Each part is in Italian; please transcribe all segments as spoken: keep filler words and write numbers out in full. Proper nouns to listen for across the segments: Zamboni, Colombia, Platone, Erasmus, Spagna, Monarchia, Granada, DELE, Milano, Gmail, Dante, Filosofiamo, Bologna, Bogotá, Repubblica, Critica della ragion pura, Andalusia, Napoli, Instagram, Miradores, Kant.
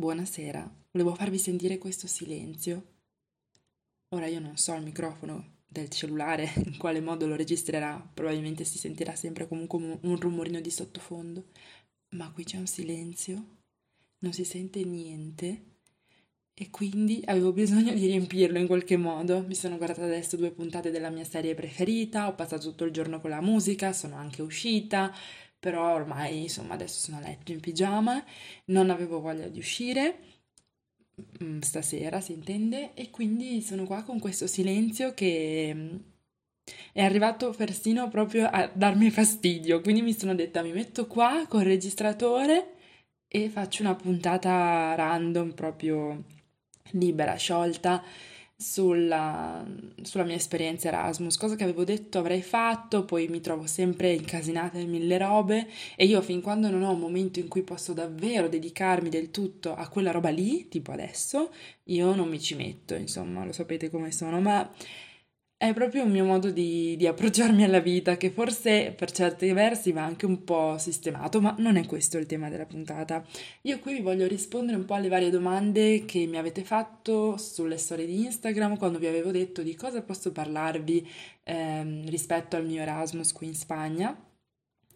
Buonasera, volevo farvi sentire questo silenzio. Ora io non so il microfono del cellulare in quale modo lo registrerà, probabilmente si sentirà sempre comunque un rumorino di sottofondo, ma qui c'è un silenzio, non si sente niente e quindi avevo bisogno di riempirlo in qualche modo. Mi sono guardata adesso due puntate della mia serie preferita, ho passato tutto il giorno con la musica, sono anche uscita, però ormai insomma adesso sono a letto in pigiama, non avevo voglia di uscire, stasera si intende, e quindi sono qua con questo silenzio che è arrivato persino proprio a darmi fastidio, quindi mi sono detta mi metto qua col registratore e faccio una puntata random proprio libera, sciolta, Sulla, sulla mia esperienza Erasmus, cosa che avevo detto avrei fatto, poi mi trovo sempre incasinata in mille robe e io fin quando non ho un momento in cui posso davvero dedicarmi del tutto a quella roba lì, tipo adesso, io non mi ci metto, insomma, lo sapete come sono, ma è proprio un mio modo di, di approcciarmi alla vita che forse per certi versi va anche un po' sistemato, ma non è questo il tema della puntata. Io qui vi voglio rispondere un po' alle varie domande che mi avete fatto sulle storie di Instagram quando vi avevo detto di cosa posso parlarvi ehm, rispetto al mio Erasmus qui in Spagna.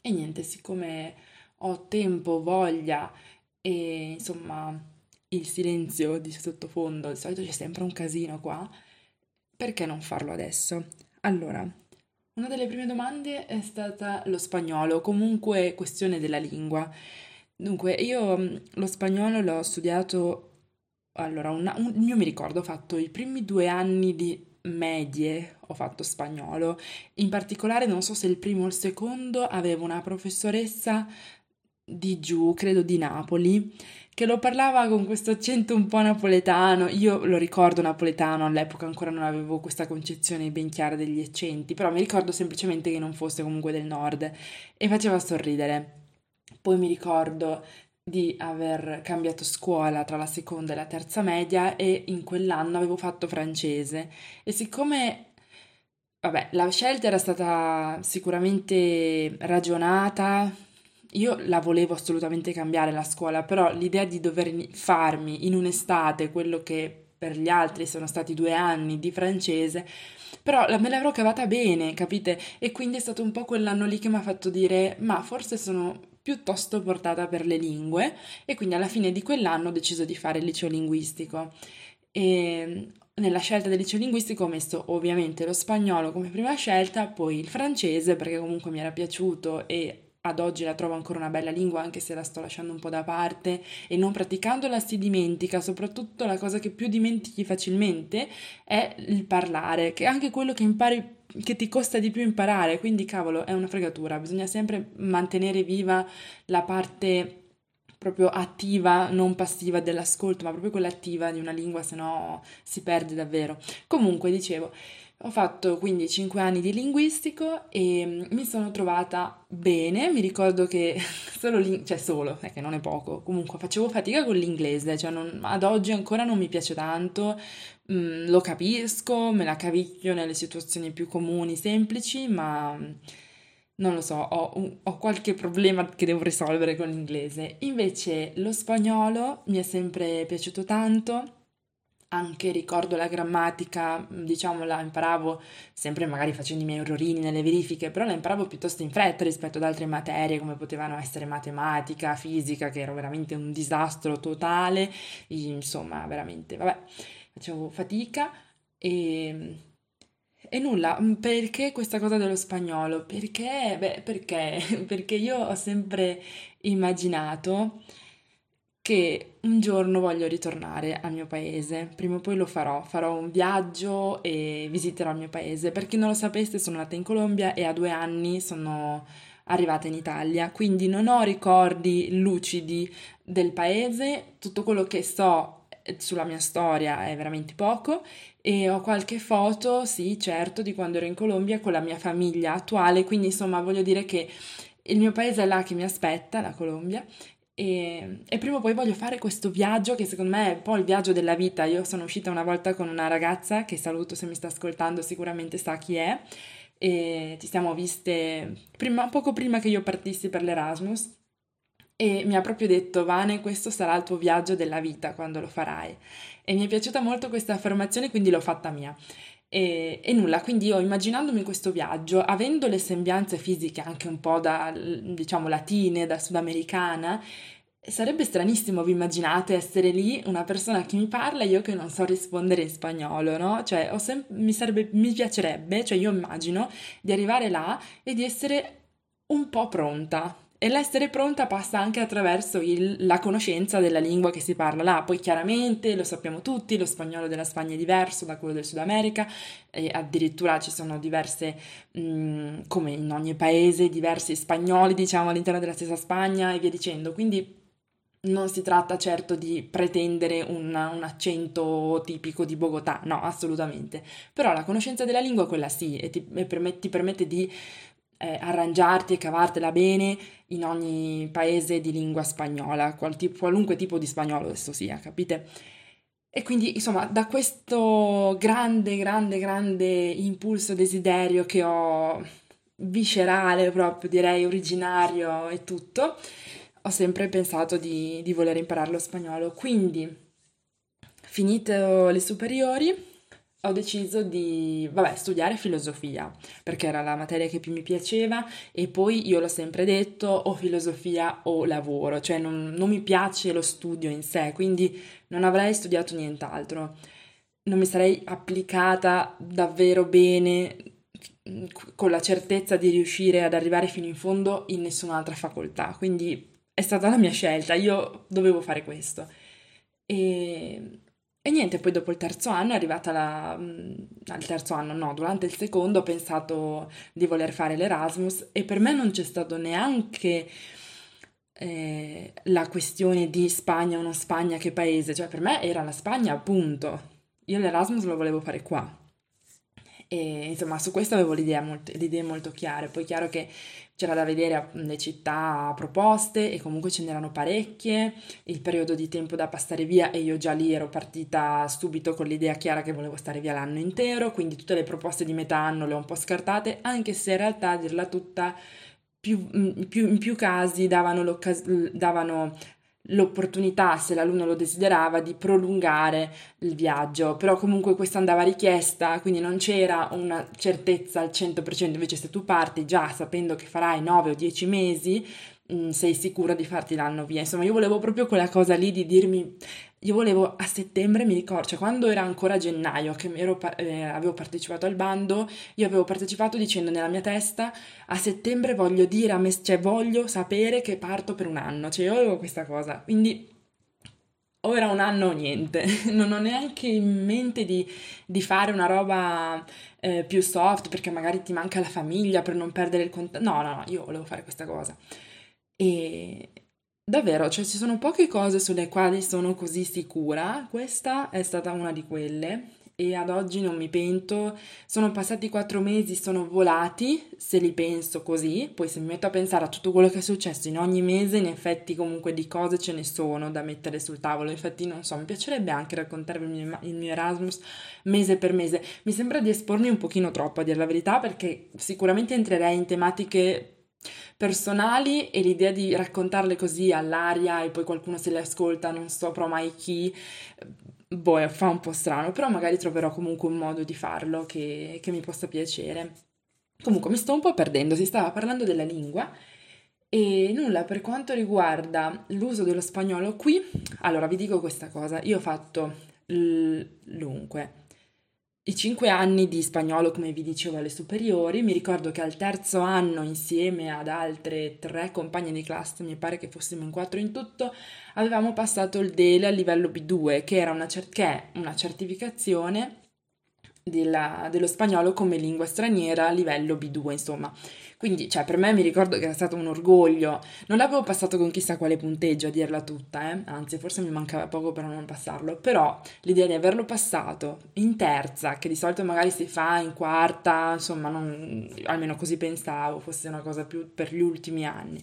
E niente, siccome ho tempo, voglia e insomma il silenzio di sottofondo, di solito c'è sempre un casino qua, perché non farlo adesso? Allora, una delle prime domande è stata lo spagnolo, comunque questione della lingua. Dunque, io lo spagnolo l'ho studiato, allora, una, un, io mi ricordo, ho fatto i primi due anni di medie, ho fatto spagnolo. In particolare, non so se il primo o il secondo, avevo una professoressa di giù, credo di Napoli, che lo parlava con questo accento un po' napoletano. Io lo ricordo napoletano, all'epoca ancora non avevo questa concezione ben chiara degli accenti, però mi ricordo semplicemente che non fosse comunque del nord e faceva sorridere. Poi mi ricordo di aver cambiato scuola tra la seconda e la terza media e in quell'anno avevo fatto francese e siccome... Vabbè, la scelta era stata sicuramente ragionata. Io la volevo assolutamente cambiare la scuola, però l'idea di dover farmi in un'estate quello che per gli altri sono stati due anni di francese, però me l'avrò cavata bene, capite? E quindi è stato un po' quell'anno lì che mi ha fatto dire ma forse sono piuttosto portata per le lingue e quindi alla fine di quell'anno ho deciso di fare il liceo linguistico. E nella scelta del liceo linguistico ho messo ovviamente lo spagnolo come prima scelta, poi il francese perché comunque mi era piaciuto e ad oggi la trovo ancora una bella lingua anche se la sto lasciando un po' da parte e non praticandola si dimentica, soprattutto la cosa che più dimentichi facilmente è il parlare, che è anche quello che impari che ti costa di più imparare, quindi cavolo è una fregatura, bisogna sempre mantenere viva la parte proprio attiva, non passiva dell'ascolto, ma proprio quella attiva di una lingua, sennò si perde davvero. Comunque dicevo, ho fatto quindi cinque anni di linguistico e mi sono trovata bene, mi ricordo che solo, l'ing- cioè solo, è che non è poco, comunque facevo fatica con l'inglese, cioè non, ad oggi ancora non mi piace tanto, mm, lo capisco, me la cavicchio nelle situazioni più comuni, semplici, ma non lo so, ho, ho qualche problema che devo risolvere con l'inglese. Invece lo spagnolo mi è sempre piaciuto tanto. Anche ricordo la grammatica, diciamo la imparavo sempre magari facendo i miei errorini nelle verifiche, però la imparavo piuttosto in fretta rispetto ad altre materie come potevano essere matematica, fisica, che era veramente un disastro totale, insomma veramente, vabbè, facevo fatica e, e nulla. Perché questa cosa dello spagnolo? Perché? Beh, perché? Perché io ho sempre immaginato che un giorno voglio ritornare al mio paese, prima o poi lo farò, farò un viaggio e visiterò il mio paese. Per chi non lo sapesse, sono nata in Colombia e a due anni sono arrivata in Italia, quindi non ho ricordi lucidi del paese, tutto quello che so sulla mia storia è veramente poco e ho qualche foto, sì certo, di quando ero in Colombia con la mia famiglia attuale, quindi insomma voglio dire che il mio paese è là che mi aspetta, la Colombia, E, e prima o poi voglio fare questo viaggio che secondo me è un po' il viaggio della vita. Io sono uscita una volta con una ragazza che saluto, se mi sta ascoltando sicuramente sa chi è, e ci siamo viste prima, poco prima che io partissi per l'Erasmus e mi ha proprio detto: Vane, questo sarà il tuo viaggio della vita quando lo farai. E mi è piaciuta molto questa affermazione, quindi l'ho fatta mia. E, e nulla, quindi io, immaginandomi questo viaggio, avendo le sembianze fisiche anche un po' da, diciamo, latine, da sudamericana, sarebbe stranissimo, vi immaginate, essere lì, una persona che mi parla e io che non so rispondere in spagnolo, no? Cioè, ho sem- mi, sarebbe, mi piacerebbe, cioè io immagino, di arrivare là e di essere un po' pronta. E l'essere pronta passa anche attraverso il, la conoscenza della lingua che si parla là. Poi chiaramente, lo sappiamo tutti, lo spagnolo della Spagna è diverso da quello del Sud America, e addirittura ci sono diverse, mh, come in ogni paese, diversi spagnoli, diciamo, all'interno della stessa Spagna e via dicendo. Quindi non si tratta certo di pretendere una, un accento tipico di Bogotà, no, assolutamente. Però la conoscenza della lingua, quella sì, e ti, e permet, ti permette di Eh, arrangiarti e cavartela bene in ogni paese di lingua spagnola, qual tipo, qualunque tipo di spagnolo adesso sia, capite? E quindi, insomma, da questo grande, grande, grande impulso, desiderio che ho, viscerale proprio, direi, originario e tutto, ho sempre pensato di, di voler imparare lo spagnolo. Quindi, finito le superiori, ho deciso di, vabbè, studiare filosofia, perché era la materia che più mi piaceva, e poi io l'ho sempre detto, o filosofia o lavoro, cioè non, non mi piace lo studio in sé, quindi non avrei studiato nient'altro, non mi sarei applicata davvero bene con la certezza di riuscire ad arrivare fino in fondo in nessun'altra facoltà, quindi è stata la mia scelta, io dovevo fare questo. E... E niente, poi dopo il terzo anno, è arrivata la... al terzo anno, no, durante il secondo ho pensato di voler fare l'Erasmus, e per me non c'è stato neanche eh, la questione di Spagna o non Spagna, che paese, cioè per me era la Spagna, punto. Io l'Erasmus lo volevo fare qua. E insomma, su questo avevo l'idea molto, le idee molto chiare, poi chiaro che c'era da vedere le città proposte, e comunque ce n'erano parecchie, il periodo di tempo da passare via, e io già lì ero partita subito con l'idea chiara che volevo stare via l'anno intero, quindi tutte le proposte di metà anno le ho un po' scartate, anche se in realtà, a dirla tutta, più, più, in più casi davano, davano l'opportunità, se l'alunno lo desiderava, di prolungare il viaggio, però comunque questa andava richiesta, quindi non c'era una certezza al cento per cento, invece se tu parti già sapendo che farai nove o dieci mesi, mh, sei sicura di farti l'anno via. Insomma, io volevo proprio quella cosa lì di dirmi, io volevo a settembre, mi ricordo, cioè quando era ancora gennaio, che ero, eh, avevo partecipato al bando, io avevo partecipato dicendo nella mia testa, a settembre voglio dire a me, cioè voglio sapere che parto per un anno, cioè io avevo questa cosa, quindi o era un anno o niente, non ho neanche in mente di, di fare una roba eh, più soft, perché magari ti manca la famiglia, per non perdere il contatto, no, no, no, io volevo fare questa cosa. E davvero, cioè ci sono poche cose sulle quali sono così sicura, questa è stata una di quelle, e ad oggi non mi pento, sono passati quattro mesi, sono volati, se li penso così, poi se mi metto a pensare a tutto quello che è successo in ogni mese, in effetti comunque di cose ce ne sono da mettere sul tavolo, infatti non so, mi piacerebbe anche raccontarvi il mio, il mio Erasmus mese per mese, mi sembra di espormi un pochino troppo, a dire la verità, perché sicuramente entrerei in tematiche personali, e l'idea di raccontarle così all'aria e poi qualcuno se le ascolta, non so però mai chi, boh, fa un po' strano, però magari troverò comunque un modo di farlo che, che mi possa piacere. Comunque mi sto un po' perdendo, si stava parlando della lingua e nulla, per quanto riguarda l'uso dello spagnolo qui, allora vi dico questa cosa, io ho fatto dunque i cinque anni di spagnolo, come vi dicevo, alle superiori. Mi ricordo che al terzo anno, insieme ad altre tre compagne di classe, mi pare che fossimo in quattro in tutto, avevamo passato il DELE a livello B due, che, era una cer- che è una certificazione della, dello spagnolo come lingua straniera a livello B due, insomma. Quindi, cioè, per me mi ricordo che era stato un orgoglio. Non l'avevo passato con chissà quale punteggio, a dirla tutta, eh? Anzi, forse mi mancava poco per non passarlo, però l'idea di averlo passato in terza, che di solito magari si fa in quarta, insomma, non, almeno così pensavo, fosse una cosa più per gli ultimi anni.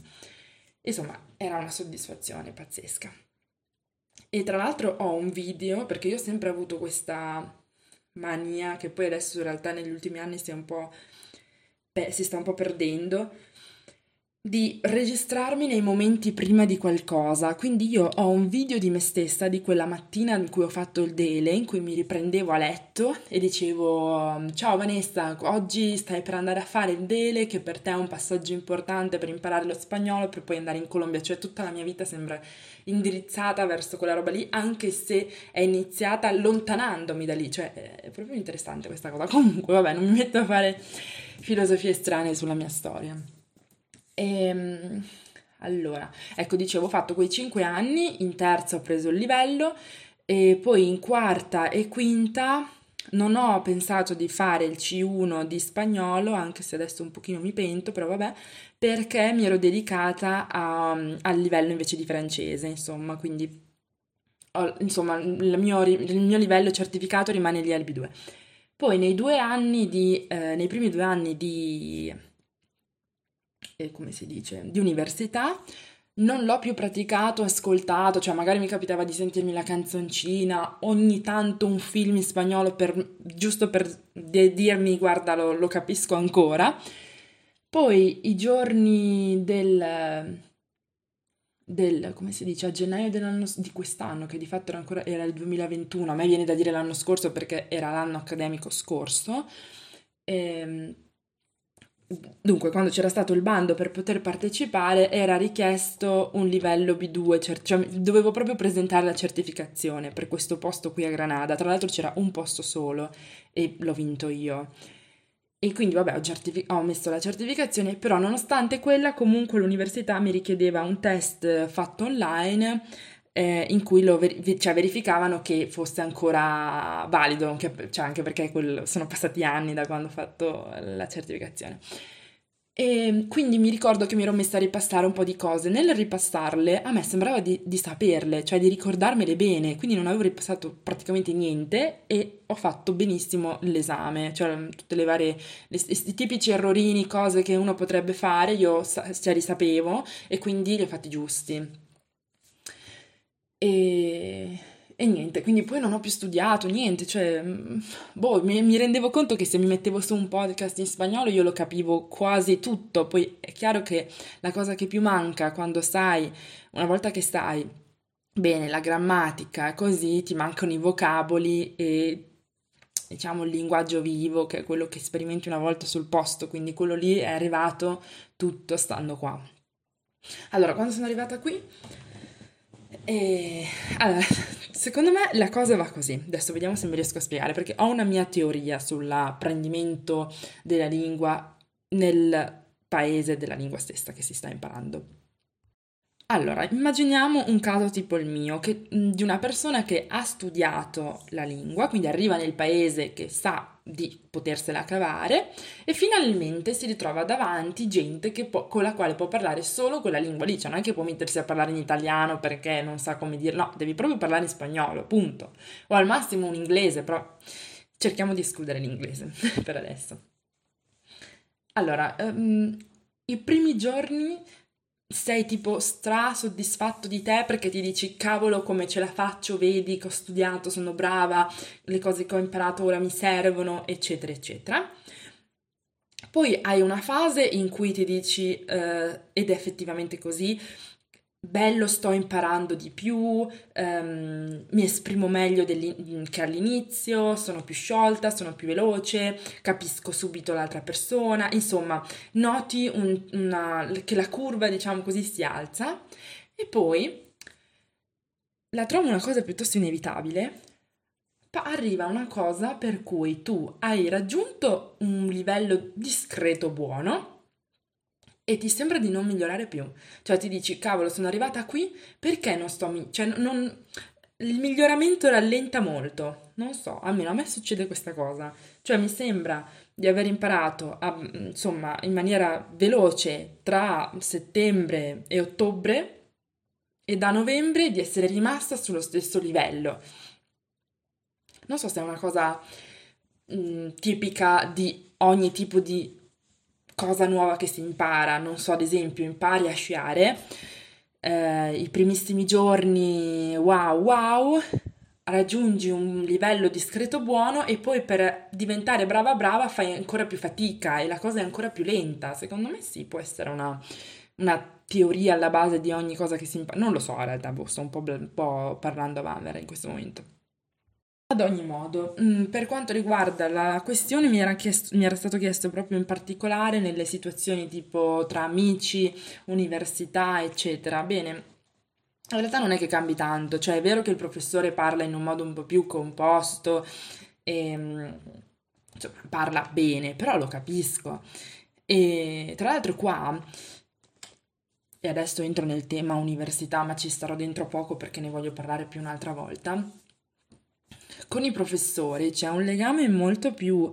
Insomma, era una soddisfazione pazzesca. E tra l'altro ho un video, perché io ho sempre avuto questa mania, che poi adesso in realtà negli ultimi anni si è un po', beh, si sta un po' perdendo, di registrarmi nei momenti prima di qualcosa, quindi io ho un video di me stessa di quella mattina in cui ho fatto il DELE, in cui mi riprendevo a letto e dicevo: ciao Vanessa, oggi stai per andare a fare il DELE, che per te è un passaggio importante per imparare lo spagnolo per poi andare in Colombia. Cioè tutta la mia vita sembra indirizzata verso quella roba lì, anche se è iniziata allontanandomi da lì, cioè è proprio interessante questa cosa. Comunque vabbè, non mi metto a fare filosofie strane sulla mia storia. E, allora, ecco, dicevo, ho fatto quei cinque anni, in terza ho preso il livello e poi in quarta e quinta non ho pensato di fare il C uno di spagnolo, anche se adesso un pochino mi pento, però vabbè, perché mi ero dedicata a, al livello invece di francese, insomma, quindi ho, insomma, il mio, il mio livello certificato rimane lì al B due. Poi nei due anni di, eh, nei primi due anni di... come si dice, di università, non l'ho più praticato, ascoltato, cioè magari mi capitava di sentirmi la canzoncina, ogni tanto un film in spagnolo per, giusto per de- dirmi guarda lo, lo capisco ancora. Poi i giorni del, del, come si dice, a gennaio dell'anno, di quest'anno, che di fatto era ancora, era il duemilaventuno, a me viene da dire l'anno scorso perché era l'anno accademico scorso, ehm, dunque, quando c'era stato il bando per poter partecipare era richiesto un livello B due, cioè dovevo proprio presentare la certificazione per questo posto qui a Granada, tra l'altro c'era un posto solo e l'ho vinto io. E quindi vabbè, ho, certific- ho messo la certificazione, però nonostante quella comunque l'università mi richiedeva un test fatto online eh, in cui lo ver- cioè, verificavano che fosse ancora valido, anche, cioè, anche perché quel, sono passati anni da quando ho fatto la certificazione. E quindi mi ricordo che mi ero messa a ripassare un po' di cose. Nel ripassarle a me sembrava di, di saperle, cioè di ricordarmele bene, quindi non avevo ripassato praticamente niente e ho fatto benissimo l'esame, cioè tutte le varie, i tipici errorini, cose che uno potrebbe fare, io cioè, li sapevo e quindi li ho fatti giusti. E, e niente, quindi poi non ho più studiato niente, cioè boh, mi, mi rendevo conto che se mi mettevo su un podcast in spagnolo io lo capivo quasi tutto. Poi è chiaro che la cosa che più manca quando sai, una volta che sai bene la grammatica, così ti mancano i vocaboli e diciamo il linguaggio vivo, che è quello che sperimenti una volta sul posto, quindi quello lì è arrivato tutto stando qua. Allora, quando sono arrivata qui... E, allora, secondo me la cosa va così, adesso vediamo se mi riesco a spiegare, perché ho una mia teoria sull'apprendimento della lingua nel paese della lingua stessa che si sta imparando. Allora, immaginiamo un caso tipo il mio, che, di una persona che ha studiato la lingua, quindi arriva nel paese che sa di potersela cavare e finalmente si ritrova davanti gente che può, con la quale può parlare solo quella lingua lì, cioè non è che può mettersi a parlare in italiano perché non sa come dire, no, devi proprio parlare in spagnolo, punto, o al massimo un inglese, però cerchiamo di escludere l'inglese per adesso. Allora, um, i primi giorni sei tipo stra soddisfatto di te perché ti dici cavolo come ce la faccio, vedi che ho studiato, sono brava, le cose che ho imparato ora mi servono, eccetera eccetera. Poi hai una fase in cui ti dici eh, ed è effettivamente così, bello, sto imparando di più, ehm, mi esprimo meglio dell'in- che all'inizio, sono più sciolta, sono più veloce, capisco subito l'altra persona, insomma noti un, una, che la curva, diciamo così, si alza. E poi la trovo una cosa piuttosto inevitabile, arriva una cosa per cui tu hai raggiunto un livello discreto buono e ti sembra di non migliorare più, cioè ti dici cavolo sono arrivata qui, perché non sto, mi- cioè non, il miglioramento rallenta molto, non so, almeno a me succede questa cosa, cioè mi sembra di aver imparato a, insomma in maniera veloce tra settembre e ottobre e da novembre di essere rimasta sullo stesso livello. Non so se è una cosa mh, tipica di ogni tipo di cosa nuova che si impara, non so, ad esempio impari a sciare, eh, i primissimi giorni wow wow, raggiungi un livello discreto buono e poi per diventare brava brava fai ancora più fatica e la cosa è ancora più lenta. Secondo me sì, può essere una, una teoria alla base di ogni cosa che si impara, non lo so in realtà, boh, sto un po', bl- un po' parlando a vanvera in questo momento. Ad ogni modo, mh, per quanto riguarda la questione, mi era, chiesto, mi era stato chiesto proprio in particolare nelle situazioni tipo tra amici, università, eccetera. Bene, in realtà non è che cambi tanto, cioè è vero che il professore parla in un modo un po' più composto e insomma, parla bene, però lo capisco. E tra l'altro qua, e adesso entro nel tema università, ma ci starò dentro poco perché ne voglio parlare più un'altra volta, con i professori c'è un legame molto più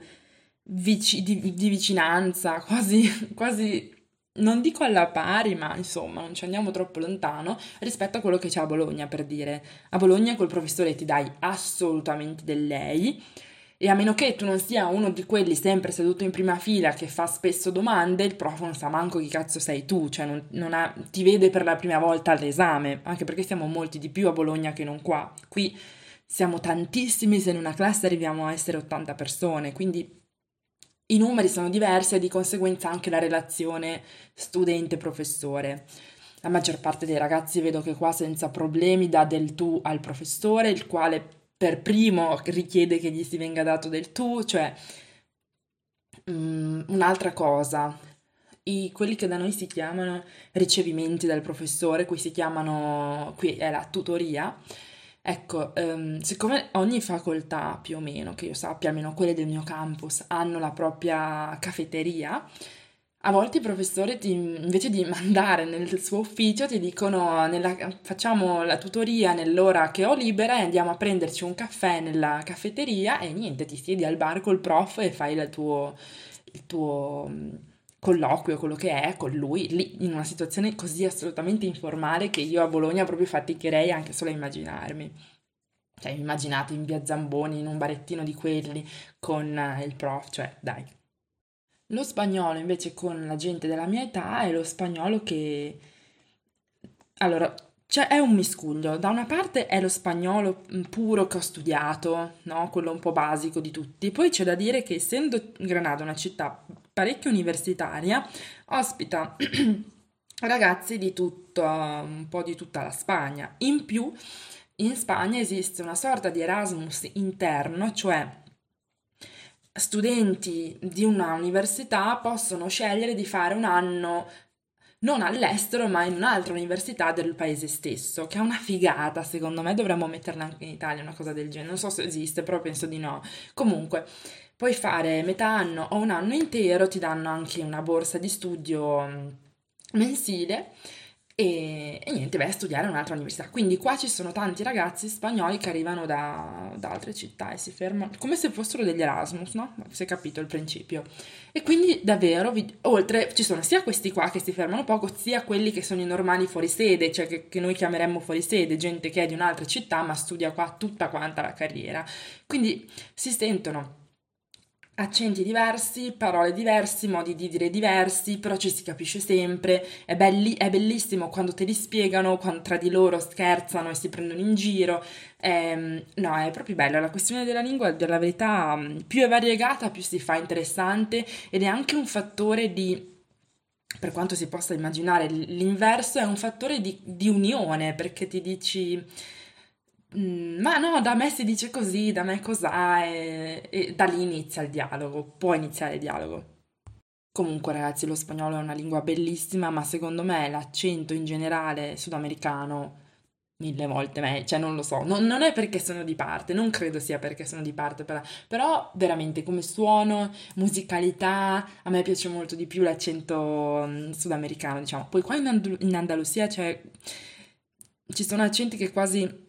vic- di, di vicinanza, quasi, quasi non dico alla pari, ma insomma non ci andiamo troppo lontano rispetto a quello che c'è a Bologna, per dire. A Bologna col professore ti dai assolutamente del lei, e a meno che tu non sia uno di quelli sempre seduto in prima fila che fa spesso domande, il prof non sa manco chi cazzo sei tu, cioè non, non ha, ti vede per la prima volta all'esame, anche perché siamo molti di più a Bologna che non qua. Qui siamo tantissimi, se in una classe arriviamo a essere ottanta persone, quindi i numeri sono diversi e di conseguenza anche la relazione studente-professore. La maggior parte dei ragazzi vedo che qua senza problemi dà del tu al professore, il quale per primo richiede che gli si venga dato del tu, cioè um, un'altra cosa, I, quelli che da noi si chiamano ricevimenti dal professore, qui si chiamano, qui è la tutoria, ecco, um, siccome ogni facoltà più o meno, che io sappia, almeno quelle del mio campus, hanno la propria caffetteria, a volte i professori ti, invece di mandare nel suo ufficio ti dicono nella, facciamo la tutoria nell'ora che ho libera e andiamo a prenderci un caffè nella caffetteria e niente, ti siedi al bar col prof e fai il tuo, il tuo colloquio, quello che è, con lui, lì, in una situazione così assolutamente informale che io a Bologna proprio faticherei anche solo a immaginarmi. Cioè immaginate in via Zamboni, in un barettino di quelli, con il prof, cioè dai. Lo spagnolo invece con la gente della mia età è lo spagnolo che... Allora, cioè è un miscuglio. Da una parte è lo spagnolo puro che ho studiato, no? Quello un po' basico di tutti. Poi c'è da dire che essendo Granada una città parecchio universitaria, ospita ragazzi di tutto, un po' di tutta la Spagna. In più, in Spagna esiste una sorta di Erasmus interno, cioè... studenti di una università possono scegliere di fare un anno non all'estero ma in un'altra università del paese stesso, che è una figata, secondo me dovremmo metterla anche in Italia, una cosa del genere, non so se esiste, però penso di no. Comunque puoi fare metà anno o un anno intero, ti danno anche una borsa di studio mensile e, e niente, vai a studiare in un'altra università. Quindi qua ci sono tanti ragazzi spagnoli che arrivano da, da altre città e si fermano, come se fossero degli Erasmus, no? Si è capito il principio. E quindi davvero, vi, oltre, ci sono sia questi qua che si fermano poco, sia quelli che sono i normali fuorisede, cioè che, che noi chiameremmo fuorisede, gente che è di un'altra città ma studia qua tutta quanta la carriera. Quindi si sentono accenti diversi, parole diversi, modi di dire diversi, però ci si capisce sempre, è, belli, è bellissimo quando te li spiegano, quando tra di loro scherzano e si prendono in giro, ehm, no, è proprio bello. La questione della lingua, della verità, più è variegata, più si fa interessante, ed è anche un fattore di, per quanto si possa immaginare l'inverso, è un fattore di, di unione, perché ti dici... ma no, da me si dice così, da me cos'ha, e, e da lì inizia il dialogo, può iniziare il dialogo. Comunque ragazzi, lo spagnolo è una lingua bellissima, ma secondo me l'accento in generale sudamericano mille volte meglio, cioè non lo so, non, non è perché sono di parte, non credo sia perché sono di parte, però, però veramente come suono, musicalità, a me piace molto di più l'accento sudamericano, diciamo. Poi qua in, Andal- in Andalusia cioè, ci sono accenti che quasi...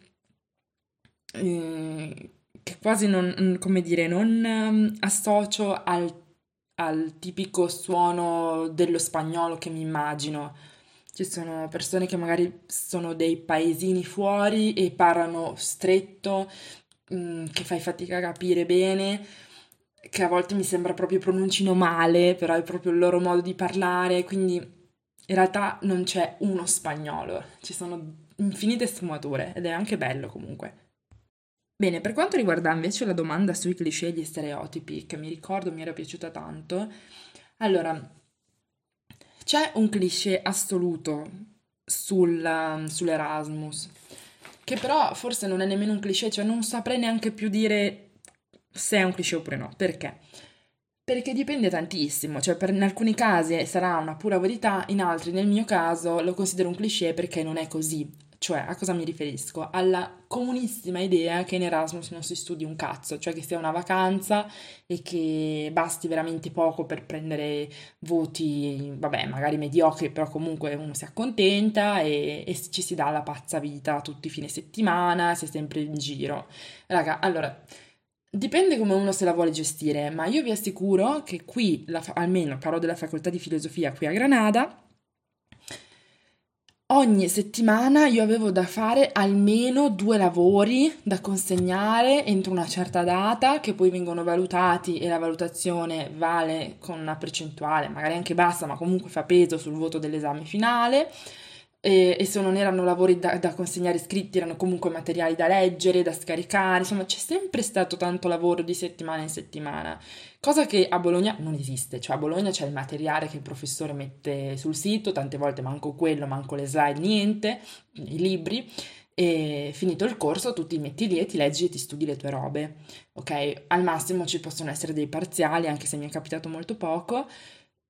che quasi non, come dire, non associo al, al tipico suono dello spagnolo che mi immagino. Ci sono persone che magari sono dei paesini fuori e parlano stretto, che fai fatica a capire bene, che a volte mi sembra proprio pronuncino male, però è proprio il loro modo di parlare, quindi in realtà non c'è uno spagnolo, ci sono infinite sfumature ed è anche bello comunque. Bene, per quanto riguarda invece la domanda sui cliché e gli stereotipi, che mi ricordo mi era piaciuta tanto, allora, C'è un cliché assoluto sul, sull'Erasmus, che però forse non è nemmeno un cliché, cioè non saprei neanche più dire se è un cliché oppure no. Perché? Perché dipende tantissimo, cioè per, in alcuni casi sarà una pura verità, in altri, nel mio caso, lo considero un cliché perché non è così. Cioè, a cosa mi riferisco? Alla comunissima idea che in Erasmus non si studi un cazzo, cioè che sia una vacanza e che basti veramente poco per prendere voti, vabbè, magari mediocri, però comunque uno si accontenta e, e ci si dà la pazza vita tutti i fine settimana, si è sempre in giro. Raga, allora, dipende come uno se la vuole gestire, ma io vi assicuro che qui, la, almeno parlo della facoltà di filosofia qui a Granada, ogni settimana io avevo da fare almeno due lavori da consegnare entro una certa data, che poi vengono valutati e la valutazione vale con una percentuale, magari anche bassa, ma comunque fa peso sul voto dell'esame finale. E, e se non erano lavori da, da consegnare scritti, erano comunque materiali da leggere, da scaricare, insomma c'è sempre stato tanto lavoro di settimana in settimana. Cosa che a Bologna non esiste, cioè a Bologna c'è il materiale che il professore mette sul sito, tante volte manco quello, manco le slide, niente, i libri, e finito il corso tu ti metti lì e ti leggi e ti studi le tue robe, ok? Al massimo ci possono essere dei parziali, anche se mi è capitato molto poco,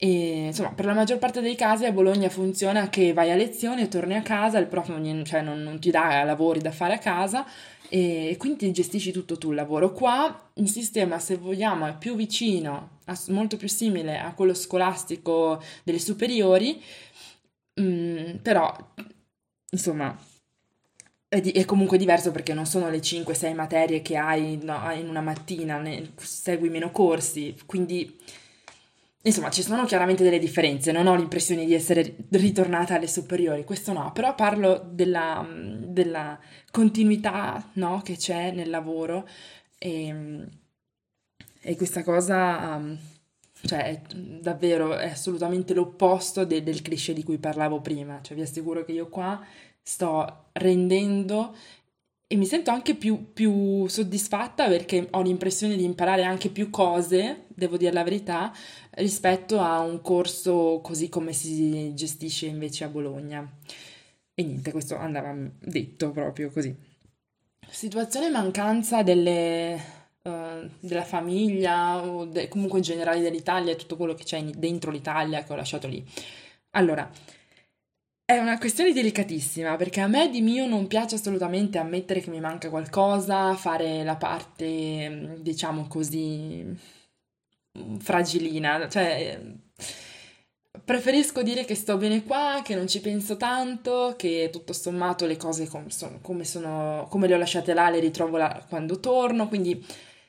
e insomma per la maggior parte dei casi a Bologna funziona che vai a lezione, torni a casa, il prof non, cioè, non, non ti dà lavori da fare a casa, e quindi gestisci tutto tu il lavoro. Qua il sistema, se vogliamo, è più vicino, molto più simile a quello scolastico delle superiori, mm, però insomma è, di, è comunque diverso, perché non sono le cinque sei materie che hai, no, in una mattina, ne, segui meno corsi, quindi insomma ci sono chiaramente delle differenze. Non ho l'impressione di essere ritornata alle superiori, questo no, però parlo della, della continuità, no, che c'è nel lavoro, e, e questa cosa um, cioè è, davvero è assolutamente l'opposto de, del cliché di cui parlavo prima. Cioè vi assicuro che io qua sto rendendo e mi sento anche più, più soddisfatta, perché ho l'impressione di imparare anche più cose, devo dire la verità, rispetto a un corso così come si gestisce invece a Bologna. E niente, questo andava detto proprio così. Situazione mancanza delle, uh, della famiglia, o de, comunque in generale dell'Italia e tutto quello che c'è in, dentro l'Italia, che ho lasciato lì. Allora, è una questione delicatissima, perché a me di mio non piace assolutamente ammettere che mi manca qualcosa, fare la parte, diciamo così, fragilina, cioè preferisco dire che sto bene qua, che non ci penso tanto, che tutto sommato le cose com- sono, come, sono, come le ho lasciate là le ritrovo là quando torno, quindi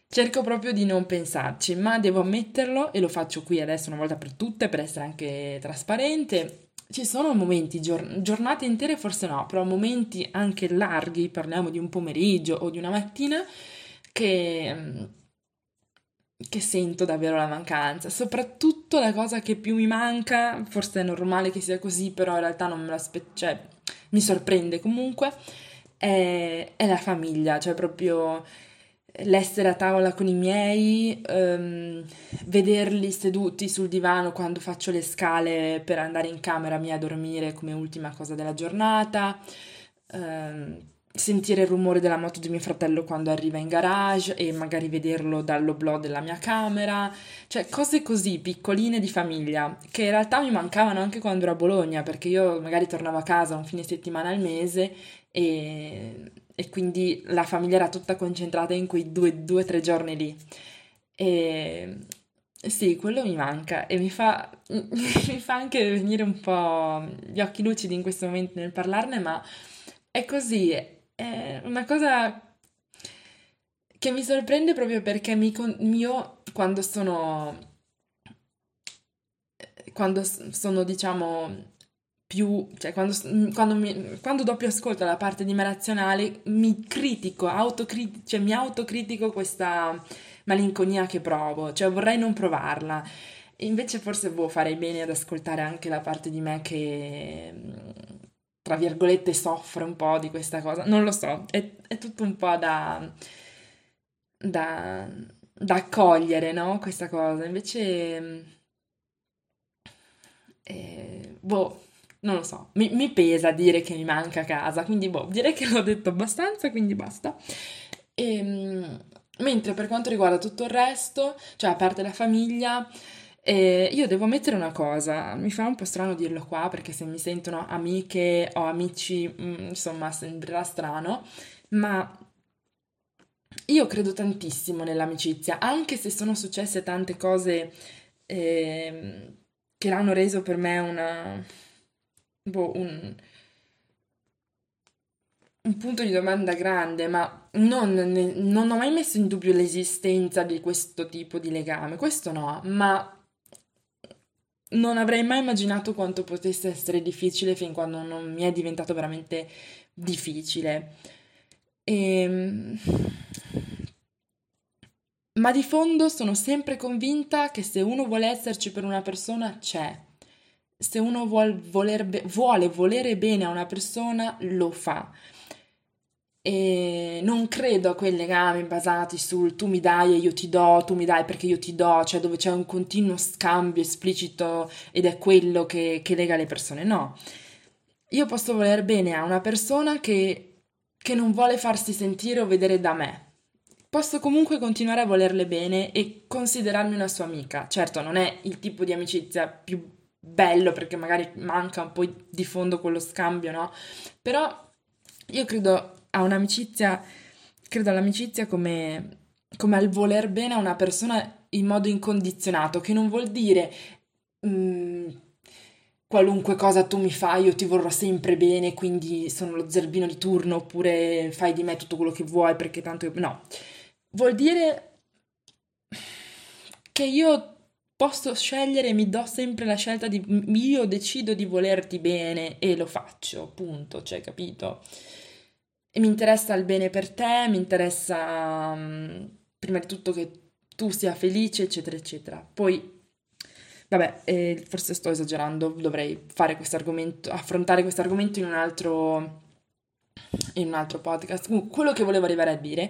cerco proprio di non pensarci, ma devo ammetterlo, e lo faccio qui adesso una volta per tutte per essere anche trasparente. Ci sono momenti, gior- giornate intere forse no, però momenti anche larghi, parliamo di un pomeriggio o di una mattina, che, che sento davvero la mancanza. Soprattutto la cosa che più mi manca, forse è normale che sia così, però in realtà non me l'aspetto, cioè mi sorprende comunque, è, è la famiglia, cioè proprio l'essere a tavola con i miei, ehm, vederli seduti sul divano quando faccio le scale per andare in camera mia a dormire come ultima cosa della giornata, ehm, sentire il rumore della moto di mio fratello quando arriva in garage e magari vederlo dall'oblò della mia camera, cioè cose così piccoline di famiglia che in realtà mi mancavano anche quando ero a Bologna, perché io magari tornavo a casa un fine settimana al mese e... e quindi la famiglia era tutta concentrata in quei due, due, tre giorni lì. E sì, quello mi manca e mi fa, mi fa anche venire un po' gli occhi lucidi in questo momento nel parlarne, ma è così, è una cosa che mi sorprende proprio perché mi, io quando sono, quando sono, diciamo, più, cioè quando, quando, mi, quando do più ascolto alla parte di me razionale, mi critico, autocrit- cioè mi autocritico questa malinconia che provo, cioè vorrei non provarla. Invece forse boh, farei bene ad ascoltare anche la parte di me che, tra virgolette, soffre un po' di questa cosa, non lo so, è, è tutto un po' da, da, da accogliere, no? Questa cosa, invece... eh, boh, non lo so, mi, mi pesa dire che mi manca casa, quindi boh, direi che l'ho detto abbastanza, quindi basta. E, mentre per quanto riguarda tutto il resto, cioè a parte la famiglia, eh, io devo ammettere una cosa, mi fa un po' strano dirlo qua perché se mi sentono amiche o amici, mh, insomma, sembrerà strano, ma io credo tantissimo nell'amicizia, anche se sono successe tante cose eh, che l'hanno reso per me una... boh, un, un punto di domanda grande, ma non, ne, non ho mai messo in dubbio l'esistenza di questo tipo di legame, questo no, ma non avrei mai immaginato quanto potesse essere difficile fin quando non mi è diventato veramente difficile. E... ma di fondo sono sempre convinta che se uno vuole esserci per una persona c'è. Se uno vuol voler be- vuole volere bene a una persona, lo fa. E non credo a quei legami basati sul tu mi dai e io ti do, tu mi dai perché io ti do, cioè dove c'è un continuo scambio esplicito ed è quello che, che lega le persone. No, io posso voler bene a una persona che, che non vuole farsi sentire o vedere da me. Posso comunque continuare a volerle bene e considerarmi una sua amica. Certo, non è il tipo di amicizia più bello perché magari manca un po' di fondo quello scambio, no? Però io credo a un'amicizia, credo all'amicizia come, come al voler bene a una persona in modo incondizionato, che non vuol dire mh, qualunque cosa tu mi fai io ti vorrò sempre bene, quindi sono lo zerbino di turno, oppure fai di me tutto quello che vuoi perché tanto io... no, vuol dire che io posso scegliere, mi do sempre la scelta di io decido di volerti bene e lo faccio, punto, cioè, capito? E mi interessa il bene per te, mi interessa um, prima di tutto che tu sia felice, eccetera, eccetera. Poi, vabbè, eh, forse sto esagerando, dovrei fare questo argomento, affrontare questo argomento in un altro, in un altro podcast. Uh, quello che volevo arrivare a dire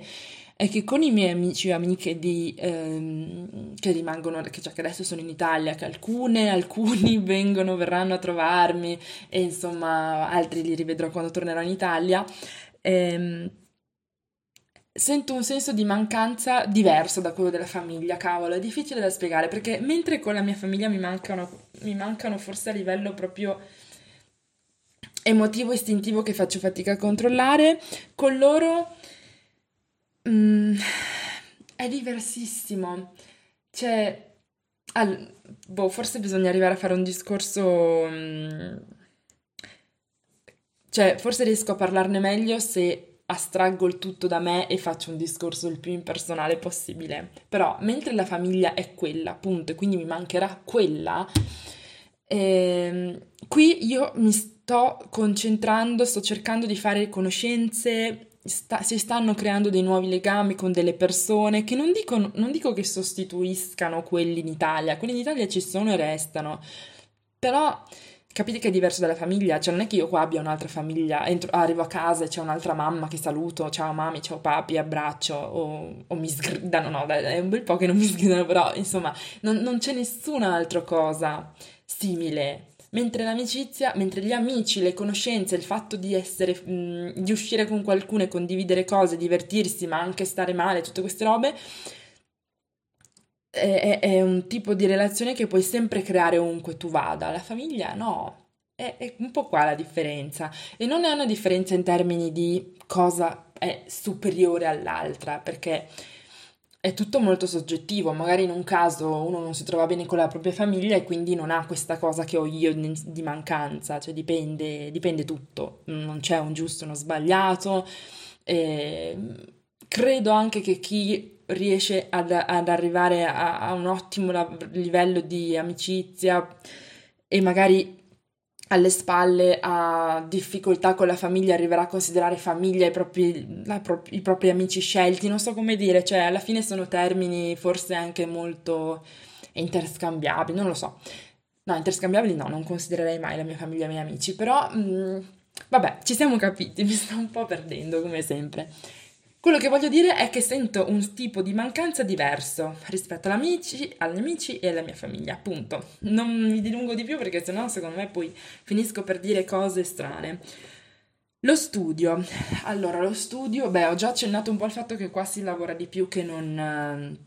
è che con i miei amici e amiche di, ehm, che rimangono, che, cioè, che adesso sono in Italia, che alcune, alcuni vengono, verranno a trovarmi e insomma altri li rivedrò quando tornerò in Italia, ehm, sento un senso di mancanza diverso da quello della famiglia, cavolo, è difficile da spiegare perché mentre con la mia famiglia mi mancano, mi mancano forse a livello proprio... emotivo, istintivo che faccio fatica a controllare, con loro mm, è diversissimo, cioè al, boh, forse bisogna arrivare a fare un discorso, mm, cioè forse riesco a parlarne meglio se astraggo il tutto da me e faccio un discorso il più impersonale possibile, però mentre la famiglia è quella, appunto, e quindi mi mancherà quella, ehm, qui io mi sto concentrando, sto cercando di fare conoscenze, sta, si stanno creando dei nuovi legami con delle persone che non dico, non dico che sostituiscano quelli in Italia, quelli in Italia ci sono e restano, però capite che è diverso dalla famiglia, cioè non è che io qua abbia un'altra famiglia, entro, arrivo a casa e c'è un'altra mamma che saluto, ciao mami, ciao papi, abbraccio, o, o mi sgridano, no, è un bel po' che non mi sgridano, però insomma non, non c'è nessun'altra cosa simile. Mentre l'amicizia, mentre gli amici, le conoscenze, il fatto di essere, di uscire con qualcuno e condividere cose, divertirsi, ma anche stare male, tutte queste robe, è, è un tipo di relazione che puoi sempre creare ovunque tu vada. La famiglia no, è, è un po' qua la differenza. E non è una differenza in termini di cosa è superiore all'altra, perché... è tutto molto soggettivo, magari in un caso uno non si trova bene con la propria famiglia e quindi non ha questa cosa che ho io di mancanza, cioè dipende, dipende tutto, non c'è un giusto e uno sbagliato. E credo anche che chi riesce ad, ad arrivare a, a un ottimo livello di amicizia e magari alle spalle ha difficoltà con la famiglia, arriverà a considerare famiglia i propri, la pro, i propri amici scelti, non so come dire, cioè alla fine sono termini forse anche molto interscambiabili, non lo so. No, interscambiabili no, non considererei mai la mia famiglia e i miei amici, però mh, vabbè, ci siamo capiti, mi sto un po' perdendo come sempre. Quello che voglio dire è che sento un tipo di mancanza diverso rispetto agli amici, agli amici e alla mia famiglia, appunto. Non mi dilungo di più perché sennò secondo me poi finisco per dire cose strane. Lo studio. Allora, lo studio, beh, ho già accennato un po' al fatto che qua si lavora di più che non...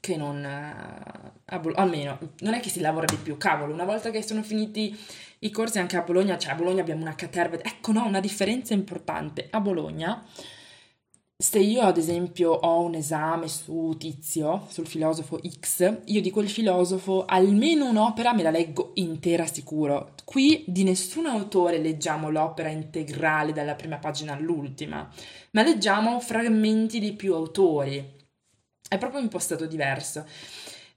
che non... A Bol- almeno, non è che si lavora di più, cavolo, una volta che sono finiti i corsi anche a Bologna, cioè a Bologna abbiamo una caterva... Ecco, no, una differenza importante. A Bologna... Se io ad esempio ho un esame su Tizio, sul filosofo X, io di quel filosofo almeno un'opera me la leggo intera sicuro. Qui di nessun autore leggiamo l'opera integrale dalla prima pagina all'ultima, ma leggiamo frammenti di più autori. È proprio impostato diverso.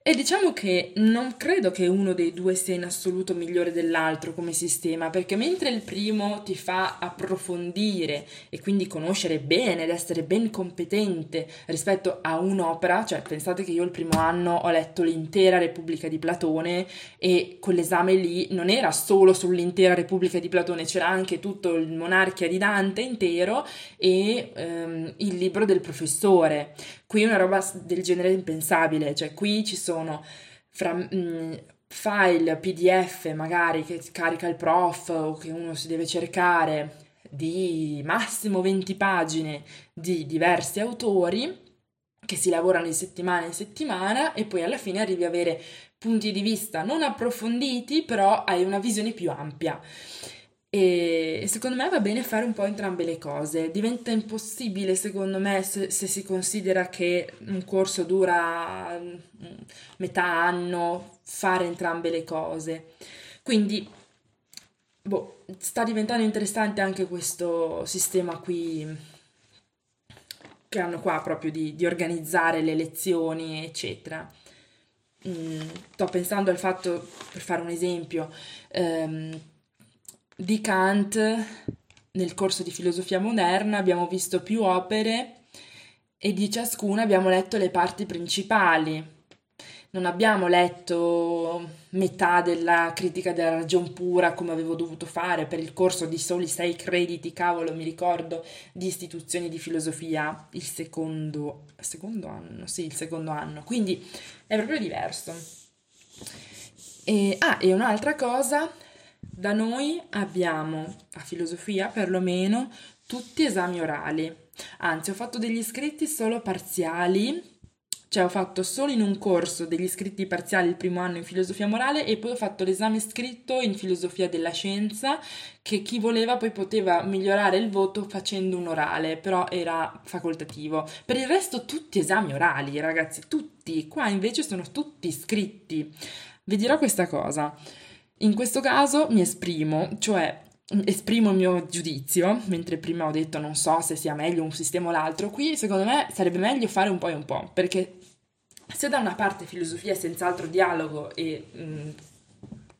E diciamo che non credo che uno dei due sia in assoluto migliore dell'altro come sistema, perché mentre il primo ti fa approfondire e quindi conoscere bene ed essere ben competente rispetto a un'opera, cioè pensate che io il primo anno ho letto l'intera Repubblica di Platone e quell'esame lì non era solo sull'intera Repubblica di Platone, c'era anche tutto il Monarchia di Dante intero e ehm, il libro del professore. Qui una roba del genere impensabile, cioè qui ci sono sono fra, mh, file P D F magari che carica il prof o che uno si deve cercare di massimo venti pagine di diversi autori che si lavorano di settimana in settimana e poi alla fine arrivi a avere punti di vista non approfonditi, però hai una visione più ampia. E secondo me va bene fare un po' entrambe le cose. Diventa impossibile secondo me se, se si considera che un corso dura metà anno fare entrambe le cose, quindi boh, sta diventando interessante anche questo sistema qui che hanno qua proprio di, di organizzare le lezioni eccetera. Mm, sto pensando al fatto, per fare un esempio, ehm, di Kant nel corso di filosofia moderna abbiamo visto più opere e di ciascuna abbiamo letto le parti principali. Non abbiamo letto metà della Critica della ragion pura come avevo dovuto fare per il corso di soli sei crediti, cavolo, mi ricordo, di istituzioni di filosofia il secondo, secondo anno, sì, il secondo anno. Quindi è proprio diverso. E, ah, e un'altra cosa... Da noi abbiamo, a filosofia perlomeno, tutti esami orali. Anzi, ho fatto degli iscritti solo parziali, cioè ho fatto solo in un corso degli iscritti parziali il primo anno in filosofia morale e poi ho fatto l'esame scritto in filosofia della scienza, che chi voleva poi poteva migliorare il voto facendo un orale, però era facoltativo. Per il resto tutti esami orali, ragazzi, tutti. Qua invece sono tutti iscritti. Vi dirò questa cosa. In questo caso mi esprimo, cioè esprimo il mio giudizio, mentre prima ho detto non so se sia meglio un sistema o l'altro, qui secondo me sarebbe meglio fare un po' e un po', perché se da una parte filosofia è senz'altro dialogo e mh,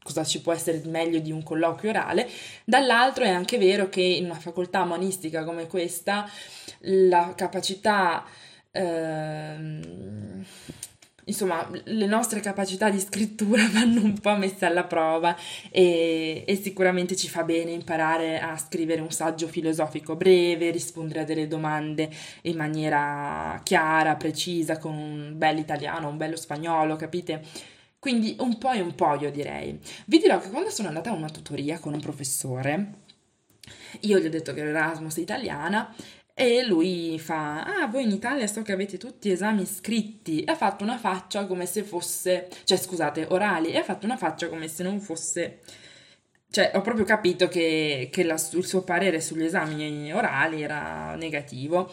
cosa ci può essere di meglio di un colloquio orale, dall'altro è anche vero che in una facoltà umanistica come questa la capacità... Ehm, Insomma, le nostre capacità di scrittura vanno un po' messe alla prova e, e sicuramente ci fa bene imparare a scrivere un saggio filosofico breve, rispondere a delle domande in maniera chiara, precisa, con un bel italiano, un bello spagnolo, capite? Quindi un po' e un po', io direi. Vi dirò che quando sono andata a una tutoria con un professore, io gli ho detto che ero Erasmus italiana, e lui fa, ah, voi in Italia so che avete tutti esami scritti, e ha fatto una faccia come se fosse, cioè scusate, orali, e ha fatto una faccia come se non fosse, cioè ho proprio capito che, che la, il suo parere sugli esami orali era negativo,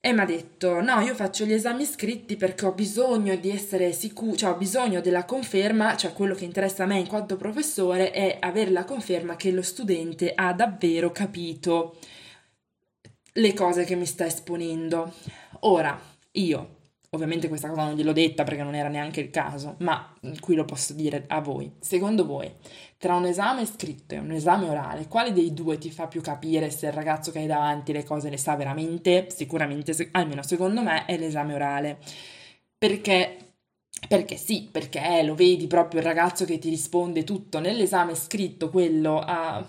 e mi ha detto, no, io faccio gli esami scritti perché ho bisogno di essere sicuro, cioè ho bisogno della conferma, cioè quello che interessa a me in quanto professore è avere la conferma che lo studente ha davvero capito le cose che mi sta esponendo. Ora, io, ovviamente questa cosa non gliel'ho detta perché non era neanche il caso, ma qui lo posso dire a voi. Secondo voi, tra un esame scritto e un esame orale, quale dei due ti fa più capire se il ragazzo che hai davanti le cose le sa veramente? Sicuramente, almeno secondo me, è l'esame orale. Perché... Perché sì, perché lo vedi proprio il ragazzo che ti risponde tutto. Nell'esame scritto quello ha...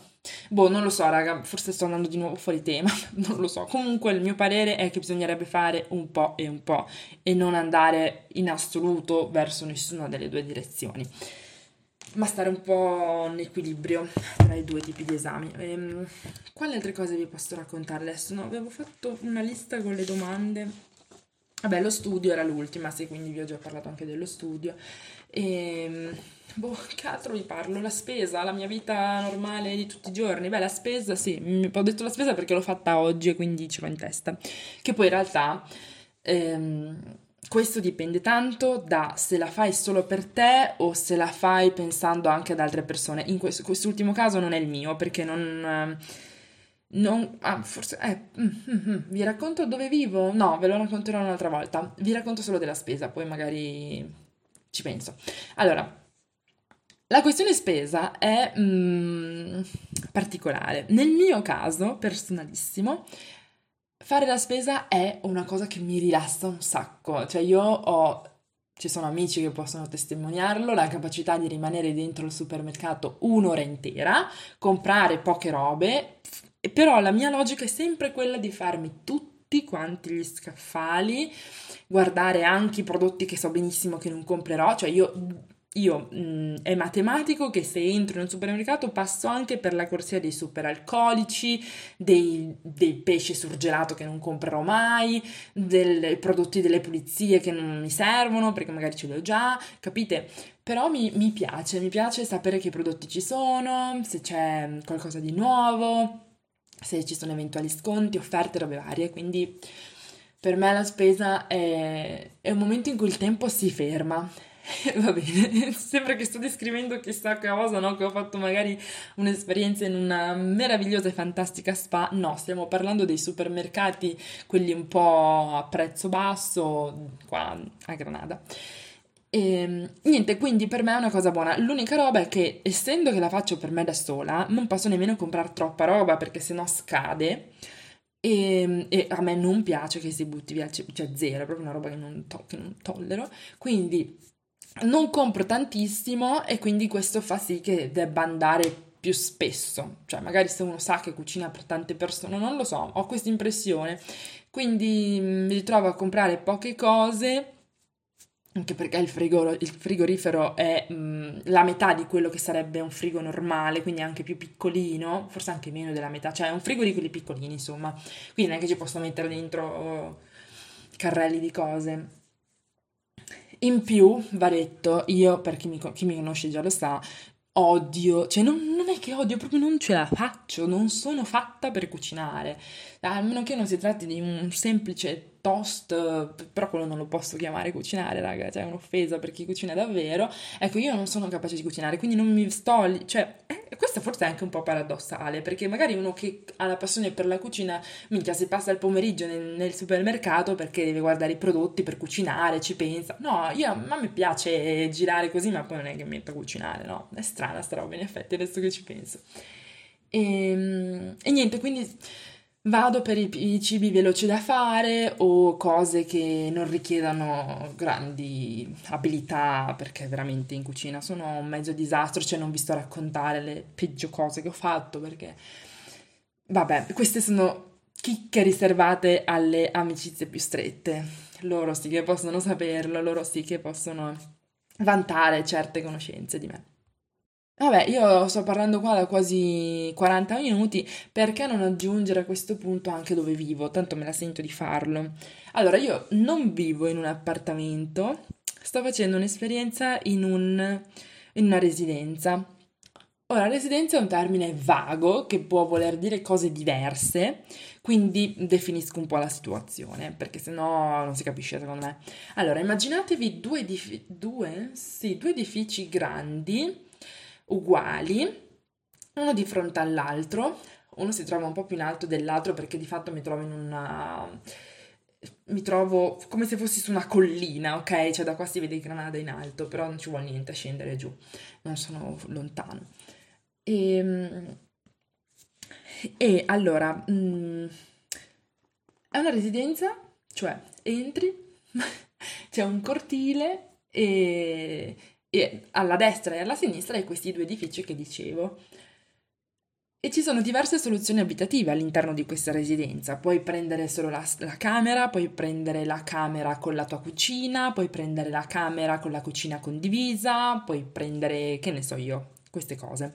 Boh, non lo so, raga, forse sto andando di nuovo fuori tema, non lo so. Comunque il mio parere è che bisognerebbe fare un po' e un po' e non andare in assoluto verso nessuna delle due direzioni, ma stare un po' in equilibrio tra i due tipi di esami. Ehm, quali altre cose vi posso raccontare adesso? No, avevo fatto una lista con le domande. Vabbè, lo studio era l'ultima, sì, quindi vi ho già parlato anche dello studio. E, boh, che altro vi parlo? La spesa, la mia vita normale di tutti i giorni. Beh, la spesa, sì, ho detto la spesa perché l'ho fatta oggi e quindi ce l'ho in testa. Che poi in realtà ehm, questo dipende tanto da se la fai solo per te o se la fai pensando anche ad altre persone. In questo, quest'ultimo caso non è il mio, perché non... Eh, Non, ah, forse, eh, mm, mm, mm, vi racconto dove vivo? No, ve lo racconterò un'altra volta. Vi racconto solo della spesa, poi magari ci penso. Allora, la questione spesa è mm, particolare. Nel mio caso, personalissimo, fare la spesa è una cosa che mi rilassa un sacco. Cioè io ho... Ci sono amici che possono testimoniarlo, la capacità di rimanere dentro il supermercato un'ora intera, comprare poche robe, però la mia logica è sempre quella di farmi tutti quanti gli scaffali, guardare anche i prodotti che so benissimo che non comprerò, cioè io, io mh, è matematico che se entro in un supermercato passo anche per la corsia dei superalcolici, dei, dei pesce surgelato che non comprerò mai, dei prodotti delle pulizie che non mi servono perché magari ce li ho già, capite? Però mi, mi piace, mi piace sapere che prodotti ci sono, se c'è qualcosa di nuovo, se ci sono eventuali sconti, offerte, robe varie, quindi per me la spesa è, è un momento in cui il tempo si ferma. Va bene, sembra che sto descrivendo chissà che cosa, no? Che ho fatto magari un'esperienza in una meravigliosa e fantastica spa. No, stiamo parlando dei supermercati, quelli un po' a prezzo basso, qua a Granada. E, niente, quindi per me è una cosa buona. L'unica roba è che, essendo che la faccio per me da sola, non posso nemmeno comprare troppa roba perché sennò scade e, e a me non piace che si butti via, cioè zero, è proprio una roba che non, to- che non tollero, quindi non compro tantissimo e quindi questo fa sì che debba andare più spesso, cioè magari se uno sa che cucina per tante persone, non lo so, ho questa impressione, quindi mi ritrovo a comprare poche cose, anche perché il, frigoro, il frigorifero è mh, la metà di quello che sarebbe un frigo normale, quindi anche più piccolino, forse anche meno della metà, cioè è un frigo di quelli piccolini, insomma, quindi neanche ci posso mettere dentro oh, carrelli di cose. In più, va detto, io, per chi mi, chi mi conosce già lo sa, odio, cioè non, non è che odio, proprio non ce la faccio, non sono fatta per cucinare, almeno che non si tratti di un semplice toast, però quello non lo posso chiamare cucinare, raga, cioè è un'offesa per chi cucina davvero. Ecco, io non sono capace di cucinare, quindi non mi sto lì, cioè, eh, questo forse è anche un po' paradossale, perché magari uno che ha la passione per la cucina, minchia, se passa il pomeriggio nel, nel supermercato perché deve guardare i prodotti per cucinare, ci pensa. No, io, a me piace girare così, ma poi non è che mi metto a cucinare, no, è strana sta roba, in effetti, adesso che ci penso. E, e niente, quindi... Vado per i, i cibi veloci da fare o cose che non richiedano grandi abilità, perché veramente in cucina sono un mezzo disastro, cioè non vi sto a raccontare le peggio cose che ho fatto, perché vabbè, queste sono chicche riservate alle amicizie più strette, loro sì che possono saperlo, loro sì che possono vantare certe conoscenze di me. Vabbè, io sto parlando qua da quasi quaranta minuti, perché non aggiungere a questo punto anche dove vivo? Tanto me la sento di farlo. Allora, io non vivo in un appartamento, sto facendo un'esperienza in, un, in una residenza. Ora, residenza è un termine vago che può voler dire cose diverse, quindi definisco un po' la situazione, perché sennò non si capisce secondo me. Allora, immaginatevi due, edifi- due? Sì, due edifici grandi, uguali, uno di fronte all'altro, uno si trova un po' più in alto dell'altro perché di fatto mi trovo in una... mi trovo come se fossi su una collina, ok? Cioè da qua si vede Granada in alto, però non ci vuole niente a scendere giù, non sono lontano. E, e allora, mh, è una residenza, cioè entri, c'è un cortile e... E alla destra e alla sinistra di questi due edifici che dicevo. E ci sono diverse soluzioni abitative all'interno di questa residenza. Puoi prendere solo la, la camera, puoi prendere la camera con la tua cucina, puoi prendere la camera con la cucina condivisa, puoi prendere, che ne so io, queste cose.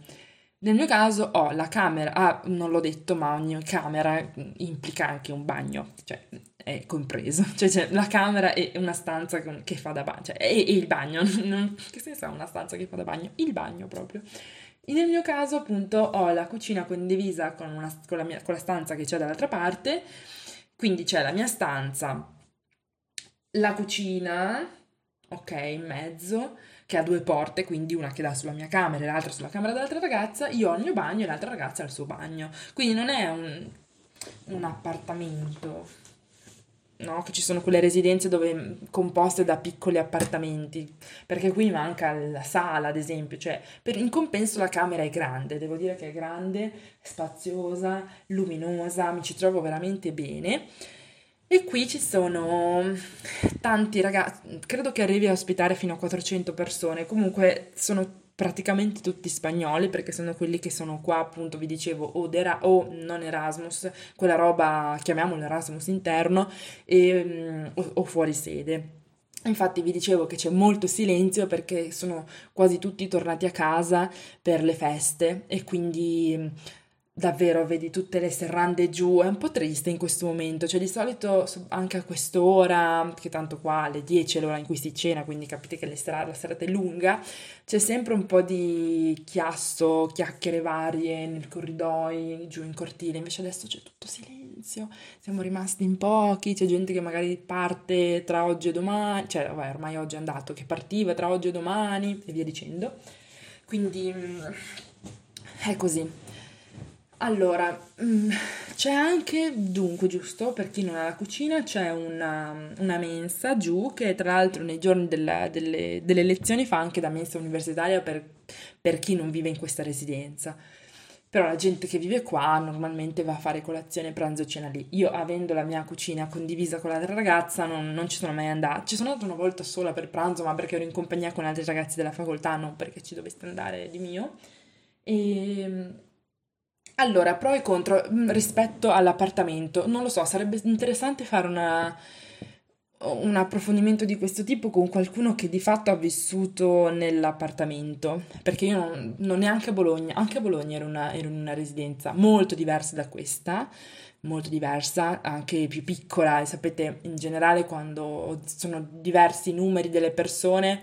Nel mio caso ho la camera, ah, non l'ho detto, ma ogni camera implica anche un bagno, cioè è compreso, cioè c'è la camera e una stanza che fa da bagno, cioè e, e il bagno, che senso ha una stanza che fa da bagno? Il bagno proprio. Nel mio caso appunto ho la cucina condivisa con, una, con, la, mia, con la stanza che c'è dall'altra parte, quindi c'è la mia stanza, la cucina, ok, in mezzo, che ha due porte, quindi una che dà sulla mia camera e l'altra sulla camera dell'altra ragazza, io ho il mio bagno e l'altra ragazza ha il suo bagno, quindi non è un, un appartamento, no? Che ci sono quelle residenze dove composte da piccoli appartamenti, perché qui manca la sala, ad esempio, cioè per, in compenso la camera è grande, devo dire che è grande, spaziosa, luminosa, mi ci trovo veramente bene. E qui ci sono tanti ragazzi, credo che arrivi a ospitare fino a quattrocento persone, comunque sono praticamente tutti spagnoli, perché sono quelli che sono qua, appunto, vi dicevo, o, d'era- o non Erasmus, quella roba, chiamiamolo Erasmus interno, e, o, o fuori sede. Infatti vi dicevo che c'è molto silenzio perché sono quasi tutti tornati a casa per le feste e quindi... Davvero, vedi tutte le serrande giù, è un po' triste in questo momento, cioè di solito anche a quest'ora, che tanto qua alle dieci è l'ora in cui si cena, quindi capite che le serate, la serata è lunga, c'è sempre un po' di chiasso, chiacchiere varie nel corridoio, giù in cortile, invece adesso c'è tutto silenzio, siamo rimasti in pochi, c'è gente che magari parte tra oggi e domani, cioè vabbè, ormai oggi è andato, che partiva tra oggi e domani e via dicendo, quindi è così. Allora, c'è anche, dunque, giusto, per chi non ha la cucina, c'è una, una mensa giù che tra l'altro nei giorni della, delle, delle lezioni fa anche da mensa universitaria per, per chi non vive in questa residenza. Però la gente che vive qua normalmente va a fare colazione, pranzo e cena lì. Io, avendo la mia cucina condivisa con l'altra ragazza, non, non ci sono mai andata. Ci sono andata una volta sola per pranzo, ma perché ero in compagnia con altri ragazzi della facoltà, non perché ci doveste andare di mio. E... Allora, pro e contro rispetto all'appartamento, non lo so, sarebbe interessante fare una, un approfondimento di questo tipo con qualcuno che di fatto ha vissuto nell'appartamento, perché io non, non neanche a Bologna, anche a Bologna ero, una, ero in una residenza molto diversa da questa, molto diversa, anche più piccola, e sapete in generale quando sono diversi i numeri delle persone...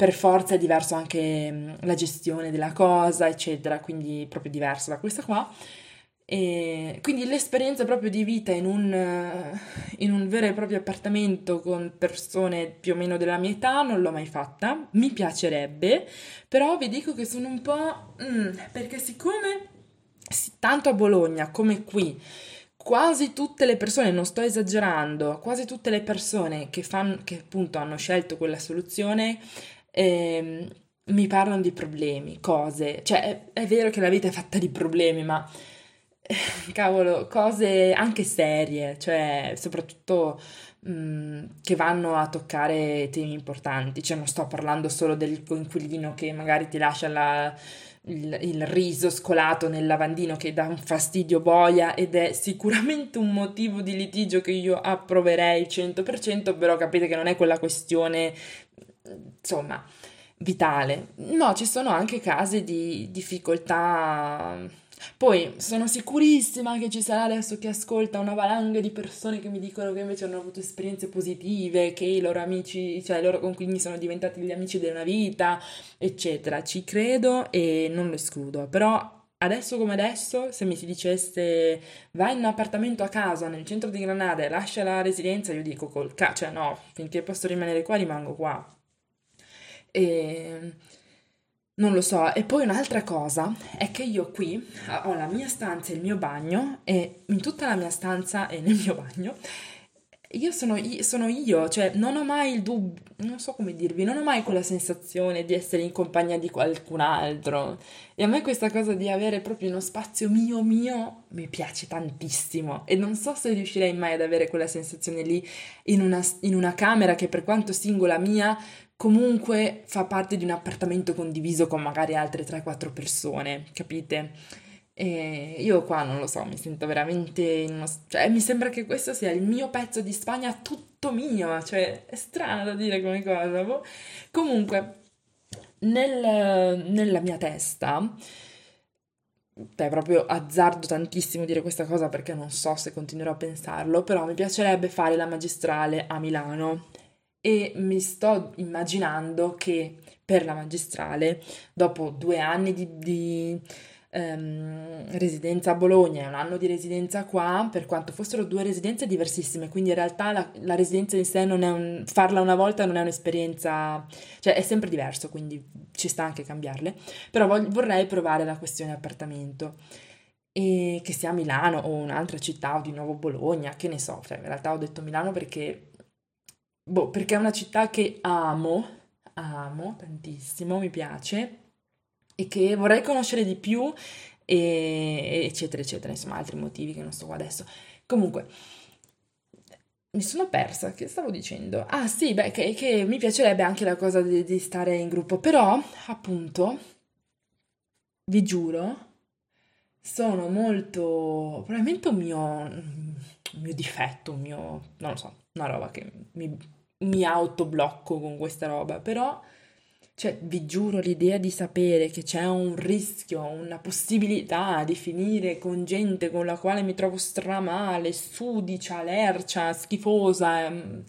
Per forza è diverso anche la gestione della cosa, eccetera, quindi proprio diverso da questa qua. E quindi l'esperienza proprio di vita in un, in un vero e proprio appartamento con persone più o meno della mia età non l'ho mai fatta, mi piacerebbe, però vi dico che sono un po'... Mm, perché siccome tanto a Bologna come qui... Quasi tutte le persone, non sto esagerando, quasi tutte le persone che, fanno, che appunto hanno scelto quella soluzione ehm, mi parlano di problemi, cose, cioè è, è vero che la vita è fatta di problemi, ma eh, cavolo, cose anche serie, cioè soprattutto mh, che vanno a toccare temi importanti, cioè non sto parlando solo del coinquilino che magari ti lascia la... Il, il riso scolato nel lavandino che dà un fastidio boia ed è sicuramente un motivo di litigio che io approverei cento per cento, però capite che non è quella questione, insomma, vitale. No, ci sono anche casi di difficoltà. Poi sono sicurissima che ci sarà adesso chi ascolta una valanga di persone che mi dicono che invece hanno avuto esperienze positive, che i loro amici, cioè i loro conquilini sono diventati gli amici della vita, eccetera. Ci credo e non lo escludo, però adesso come adesso, se mi si dicesse vai in un appartamento a casa nel centro di Granada e lascia la residenza, io dico col ca... cioè no, finché posso rimanere qua rimango qua. E... Non lo so, e poi un'altra cosa è che io qui ho la mia stanza e il mio bagno, e in tutta la mia stanza e nel mio bagno io sono, sono io, cioè non ho mai il dubbio, non so come dirvi, non ho mai quella sensazione di essere in compagnia di qualcun altro, e a me questa cosa di avere proprio uno spazio mio mio mi piace tantissimo, e non so se riuscirei mai ad avere quella sensazione lì in una, in una camera che, per quanto singola mia, comunque fa parte di un appartamento condiviso con magari altre tre quattro persone, capite? E io qua non lo so, mi sento veramente in uno... cioè mi sembra che questo sia il mio pezzo di Spagna tutto mio, cioè è strano da dire come cosa, boh. Comunque nel, nella mia testa, beh, proprio azzardo tantissimo dire questa cosa perché non so se continuerò a pensarlo, però mi piacerebbe fare la magistrale a Milano e mi sto immaginando che per la magistrale, dopo due anni di... di Um, residenza a Bologna e un anno di residenza qua, per quanto fossero due residenze diversissime, quindi in realtà la, la residenza in sé non è un, farla una volta non è un'esperienza, cioè è sempre diverso, quindi ci sta anche cambiarle, però vo- vorrei provare la questione appartamento, e che sia Milano o un'altra città o di nuovo Bologna, che ne so, cioè, in realtà ho detto Milano perché boh, perché è una città che amo amo tantissimo, mi piace e che vorrei conoscere di più, e eccetera, eccetera, insomma, altri motivi che non sto qua adesso. Comunque, mi sono persa, che stavo dicendo? Ah sì, beh, che, che mi piacerebbe anche la cosa di, di stare in gruppo, però, appunto, vi giuro, sono molto, probabilmente un mio, un mio difetto, un mio, non lo so, una roba che mi, mi autoblocco con questa roba, però... Cioè, vi giuro, l'idea di sapere che c'è un rischio, una possibilità di finire con gente con la quale mi trovo stramale, sudicia, lercia, schifosa, ehm,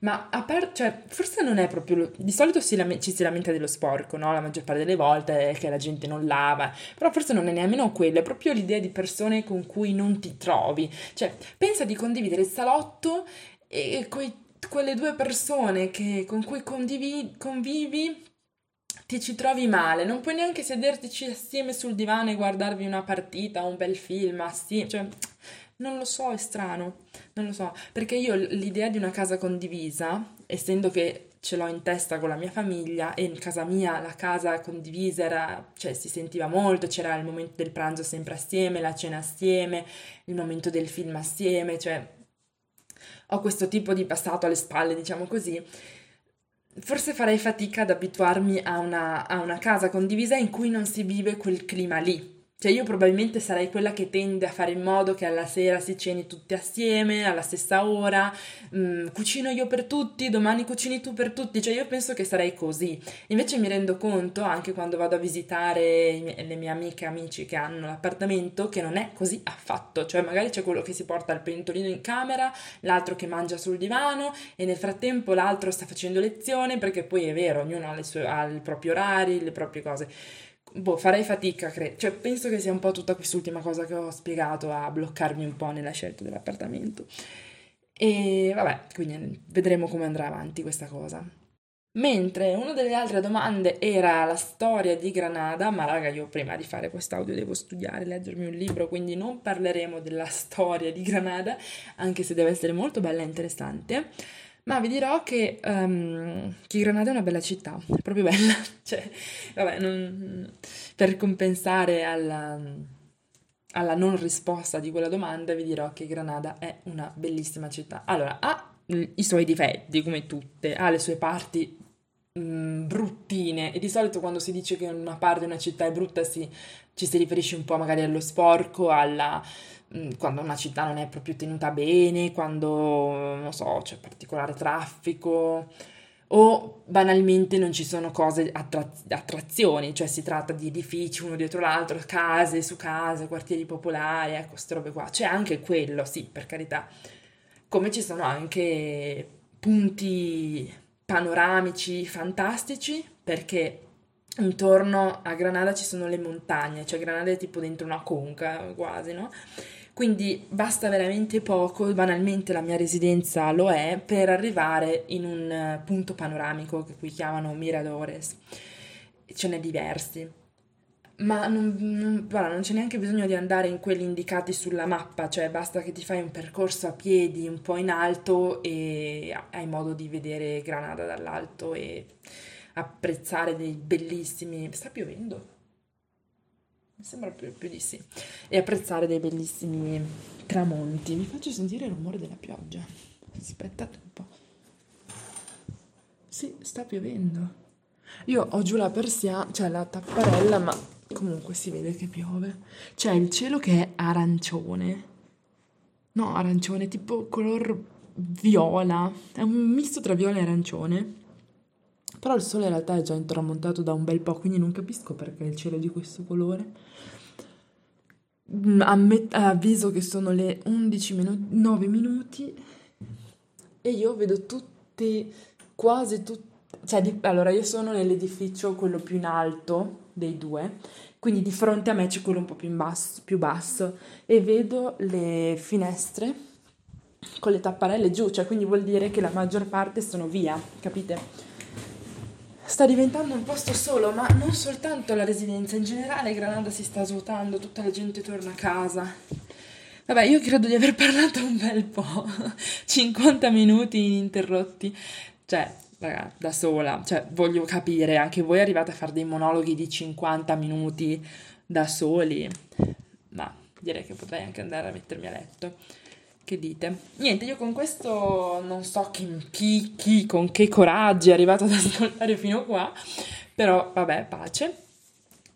ma aper- cioè, forse non è proprio... Lo- di solito si lame- ci si lamenta dello sporco, no? La maggior parte delle volte è che la gente non lava, però forse non è nemmeno quello, è proprio l'idea di persone con cui non ti trovi. Cioè, pensa di condividere il salotto e coi- quelle due persone che- con cui condivi- convivi... ti ci trovi male, non puoi neanche sedertici assieme sul divano e guardarvi una partita o un bel film assieme, cioè non lo so, è strano, non lo so, perché io l'idea di una casa condivisa, essendo che ce l'ho in testa con la mia famiglia e in casa mia la casa condivisa era, cioè si sentiva molto, c'era il momento del pranzo sempre assieme, la cena assieme, il momento del film assieme, cioè ho questo tipo di passato alle spalle, diciamo così. Forse farei fatica ad abituarmi a una, a una casa condivisa in cui non si vive quel clima lì. Cioè io probabilmente sarei quella che tende a fare in modo che alla sera si ceni tutti assieme, alla stessa ora, mh, cucino io per tutti, domani cucini tu per tutti, cioè io penso che sarei così. Invece mi rendo conto, anche quando vado a visitare le mie amiche e amici che hanno l'appartamento, che non è così affatto, cioè magari c'è quello che si porta il pentolino in camera, l'altro che mangia sul divano e nel frattempo l'altro sta facendo lezione, perché poi è vero, ognuno ha, le sue, ha i propri orari, le proprie cose. Boh, farei fatica, cre- cioè penso che sia un po' tutta quest'ultima cosa che ho spiegato a bloccarmi un po' nella scelta dell'appartamento. E vabbè, quindi vedremo come andrà avanti questa cosa. Mentre una delle altre domande era la storia di Granada, ma raga, io prima di fare quest'audio devo studiare, leggermi un libro, quindi non parleremo della storia di Granada, anche se deve essere molto bella e interessante. Ma vi dirò che, um, che Granada è una bella città, è proprio bella, cioè, vabbè, non, per compensare alla, alla non risposta di quella domanda vi dirò che Granada è una bellissima città. Allora, ha i suoi difetti, come tutte, ha le sue parti mh, bruttine, e di solito quando si dice che una parte di una città è brutta si, ci si riferisce un po' magari allo sporco, alla... quando una città non è proprio tenuta bene, quando, non so, c'è particolare traffico o banalmente non ci sono cose, attra- attrazioni, cioè si tratta di edifici uno dietro l'altro, case su case, quartieri popolari, ecco, queste robe qua. C'è anche quello, sì, per carità, come ci sono anche punti panoramici fantastici, perché... intorno a Granada ci sono le montagne, cioè Granada è tipo dentro una conca quasi, no? Quindi basta veramente poco, banalmente la mia residenza lo è, per arrivare in un punto panoramico che qui chiamano miradores, ce n'è diversi, ma non, non, guarda, non c'è neanche bisogno di andare in quelli indicati sulla mappa, cioè basta che ti fai un percorso a piedi un po' in alto e hai modo di vedere Granada dall'alto e... apprezzare dei bellissimi... sta piovendo? Mi sembra più, più di sì. E apprezzare dei bellissimi tramonti. Vi faccio sentire il rumore della pioggia. Aspettate un po'. Sì, sta piovendo. Io ho giù la persiana, cioè la tapparella, ma Comunque si vede che piove. C'è il cielo che è arancione. No, arancione, tipo color viola. È un misto tra viola e arancione. Però il sole in realtà è già tramontato da un bel po', quindi non capisco perché il cielo è di questo colore. Ammet- avviso che sono le undici minuti, nove minuti e io vedo tutti, quasi tutti, cioè di, allora io sono nell'edificio quello più in alto dei due, quindi di fronte a me c'è quello un po' più, in basso, più basso e vedo le finestre con le tapparelle giù, cioè quindi vuol dire che la maggior parte sono via, capite? Sta diventando un posto solo, ma non soltanto la residenza, in generale Granada si sta svuotando, tutta la gente torna a casa. Vabbè, io credo di aver parlato un bel po', cinquanta minuti ininterrotti, cioè, ragazzi, da sola, cioè, voglio capire, anche voi arrivate a fare dei monologhi di cinquanta minuti da soli, ma direi che potrei anche andare a mettermi a letto. Che dite? Niente, io con questo non so chi, chi, chi, con che coraggio è arrivato ad ascoltare fino qua, però vabbè, pace.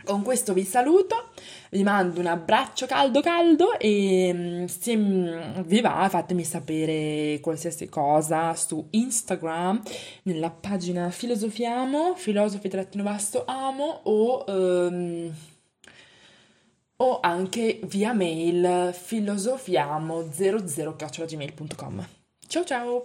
Con questo vi saluto, vi mando un abbraccio caldo caldo e se vi va fatemi sapere qualsiasi cosa su Instagram, nella pagina Filosofiamo, filosofi-amo o... Um, o anche via mail filosofiamo zero zero chiocciola gmail punto com. Ciao ciao!